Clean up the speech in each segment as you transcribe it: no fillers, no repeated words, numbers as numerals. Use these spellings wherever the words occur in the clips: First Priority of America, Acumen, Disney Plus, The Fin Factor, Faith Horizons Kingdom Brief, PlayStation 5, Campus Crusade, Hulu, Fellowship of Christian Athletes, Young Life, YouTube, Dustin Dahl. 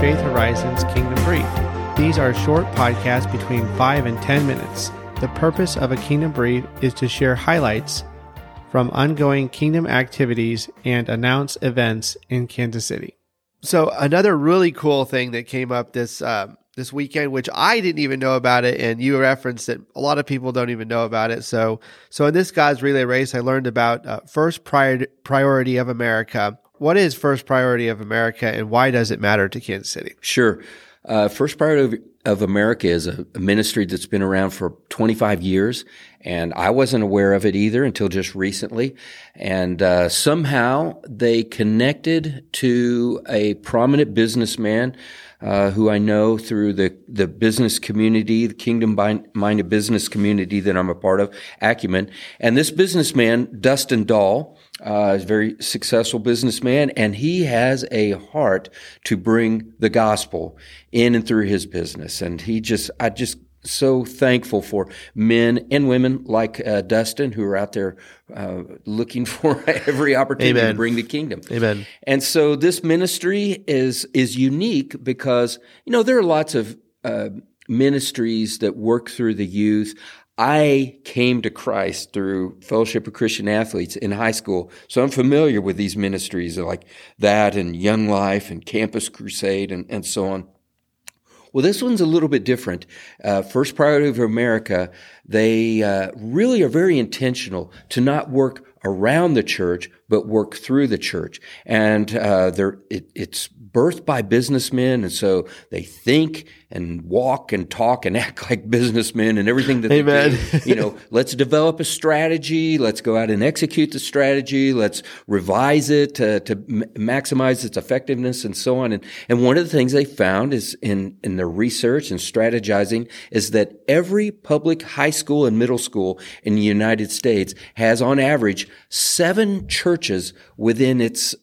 Faith Horizons Kingdom Brief. These are short podcasts between 5 and 10 minutes. The purpose of a Kingdom Brief is to share highlights from ongoing Kingdom activities and announce events in Kansas City. So another really cool thing that came up this weekend, which I didn't even know about it, and you referenced that a lot of people don't even know about it. So in this God's Relay Race, I learned about First Priority of America. What is First Priority of America, and why does it matter to Kansas City? Sure. First Priority of America is a ministry that's been around for 25 years, and I wasn't aware of it either until just recently. And somehow they connected to a prominent businessman who I know through the business community, the kingdom-minded business community that I'm a part of, Acumen. And this businessman, Dustin Dahl, is a very successful businessman, and he has a heart to bring the gospel in and through his business. And I'm so thankful for men and women like Dustin who are out there looking for every opportunity Amen. To bring the kingdom. Amen. And so this ministry is unique because, you know, there are lots of ministries that work through the youth. I came to Christ through Fellowship of Christian Athletes in high school, so I'm familiar with these ministries like that and Young Life and Campus Crusade and so on. Well, this one's a little bit different. First Priority of America, they really are very intentional to not work around the church, but work through the church. And it's birthed by businessmen, and so they think and walk and talk and act like businessmen and everything that Amen. They do. You know, let's develop a strategy. Let's go out and execute the strategy. Let's revise it to maximize its effectiveness and so on. And one of the things they found is in their research and strategizing is that every public high school and middle school in the United States has, on average, 7 churches within its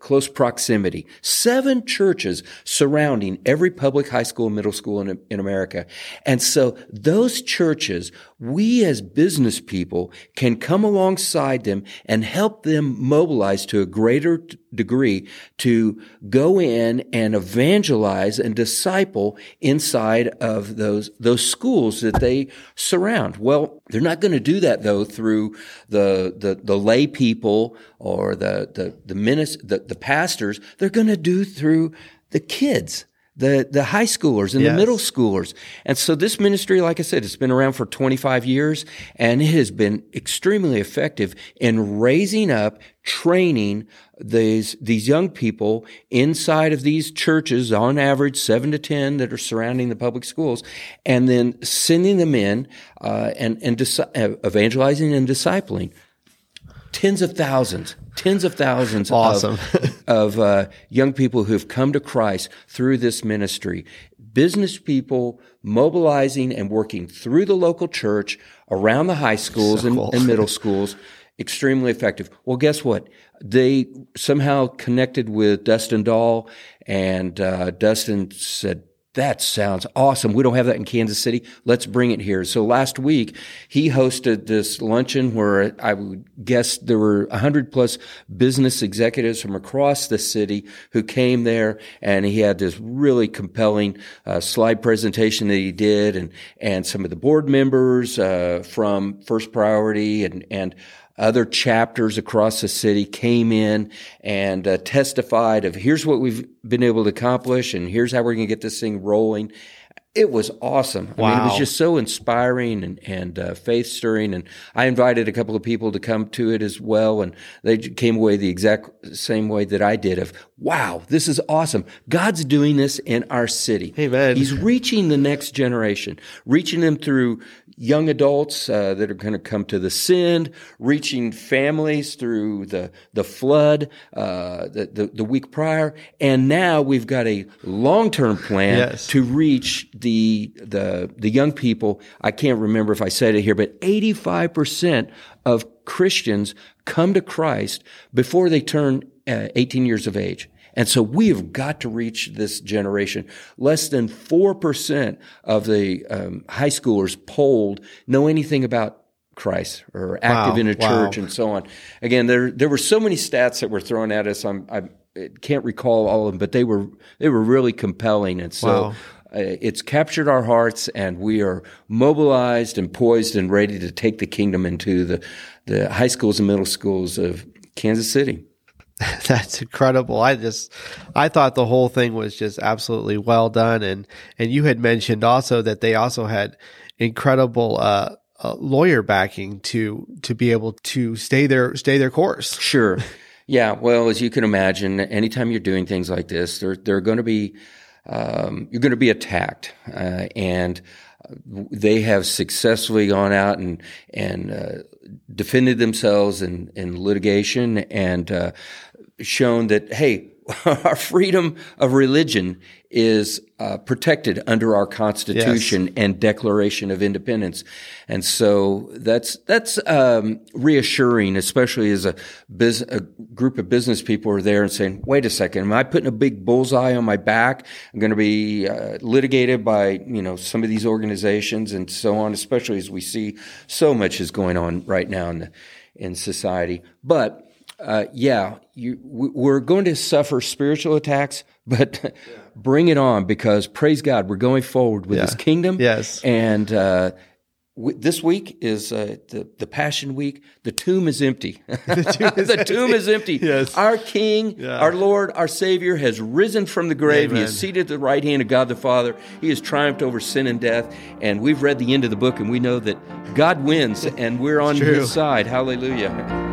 close proximity. 7 churches surrounding every public high school, middle school in America. And so those churches, we as business people can come alongside them and help them mobilize to a greater degree to go in and evangelize and disciple inside of those schools that they surround. Well, they're not going to do that though through the lay people or the pastors. They're going to do through the kids, the high schoolers and yes. the middle schoolers. And so this ministry, like I said, it's been around for 25 years, and it has been extremely effective in raising up, training these young people inside of these churches, on average 7 to 10 that are surrounding the public schools, and then sending them in and evangelizing and discipling. Tens of thousands Awesome. of young people who've come to Christ through this ministry. Business people mobilizing and working through the local church, around the high schools and middle schools. Extremely effective. Well, guess what? They somehow connected with Dustin Dahl, and Dustin said, "That sounds awesome. We don't have that in Kansas City. Let's bring it here." So last week, he hosted this luncheon where I would guess there were 100+ business executives from across the city who came there, and he had this really compelling slide presentation that he did, and some of the board members from First Priority and other chapters across the city came in and testified of here's what we've been able to accomplish and here's how we're going to get this thing rolling. It was awesome. Wow. I mean, it was just so inspiring and faith-stirring. And I invited a couple of people to come to it as well, and they came away the exact same way that I did of, wow, this is awesome. God's doing this in our city. Amen. He's reaching the next generation, reaching them through young adults that are going to come to the send, reaching families through the flood, the week prior. And now we've got a long-term plan yes. to reach the young people. I can't remember if I said it here, but 85% of Christians come to Christ before they turn 18 years of age. And so we have got to reach this generation. Less than 4% of the high schoolers polled know anything about Christ or active in a church and so on. Again, there were so many stats that were thrown at us. I'm can't recall all of them, but they were really compelling, and so wow. It's captured our hearts, and we are mobilized and poised and ready to take the kingdom into the high schools and middle schools of Kansas City. That's incredible. I thought the whole thing was just absolutely well done, and you had mentioned also that they also had incredible lawyer backing to be able to stay their course. Sure. Yeah, well, as you can imagine, anytime you're doing things like this, they're going to be you're going to be attacked, and they have successfully gone out and defended themselves in litigation and shown that, hey, our freedom of religion is protected under our Constitution yes. and Declaration of Independence, and so that's reassuring, especially as a group of business people are there and saying, "Wait a second, am I putting a big bullseye on my back? I'm going to be litigated by some of these organizations and so on." Especially as we see so much is going on right now in society, but. We're going to suffer spiritual attacks, but bring it on, because praise God, we're going forward with His kingdom. Yes, and this week is the Passion Week. The tomb is empty. The tomb is empty. Yes. Our King, our Lord, our Savior has risen from the grave. Amen. He is seated at the right hand of God the Father. He has triumphed over sin and death. And we've read the end of the book, and we know that God wins, and we're on His side. Hallelujah.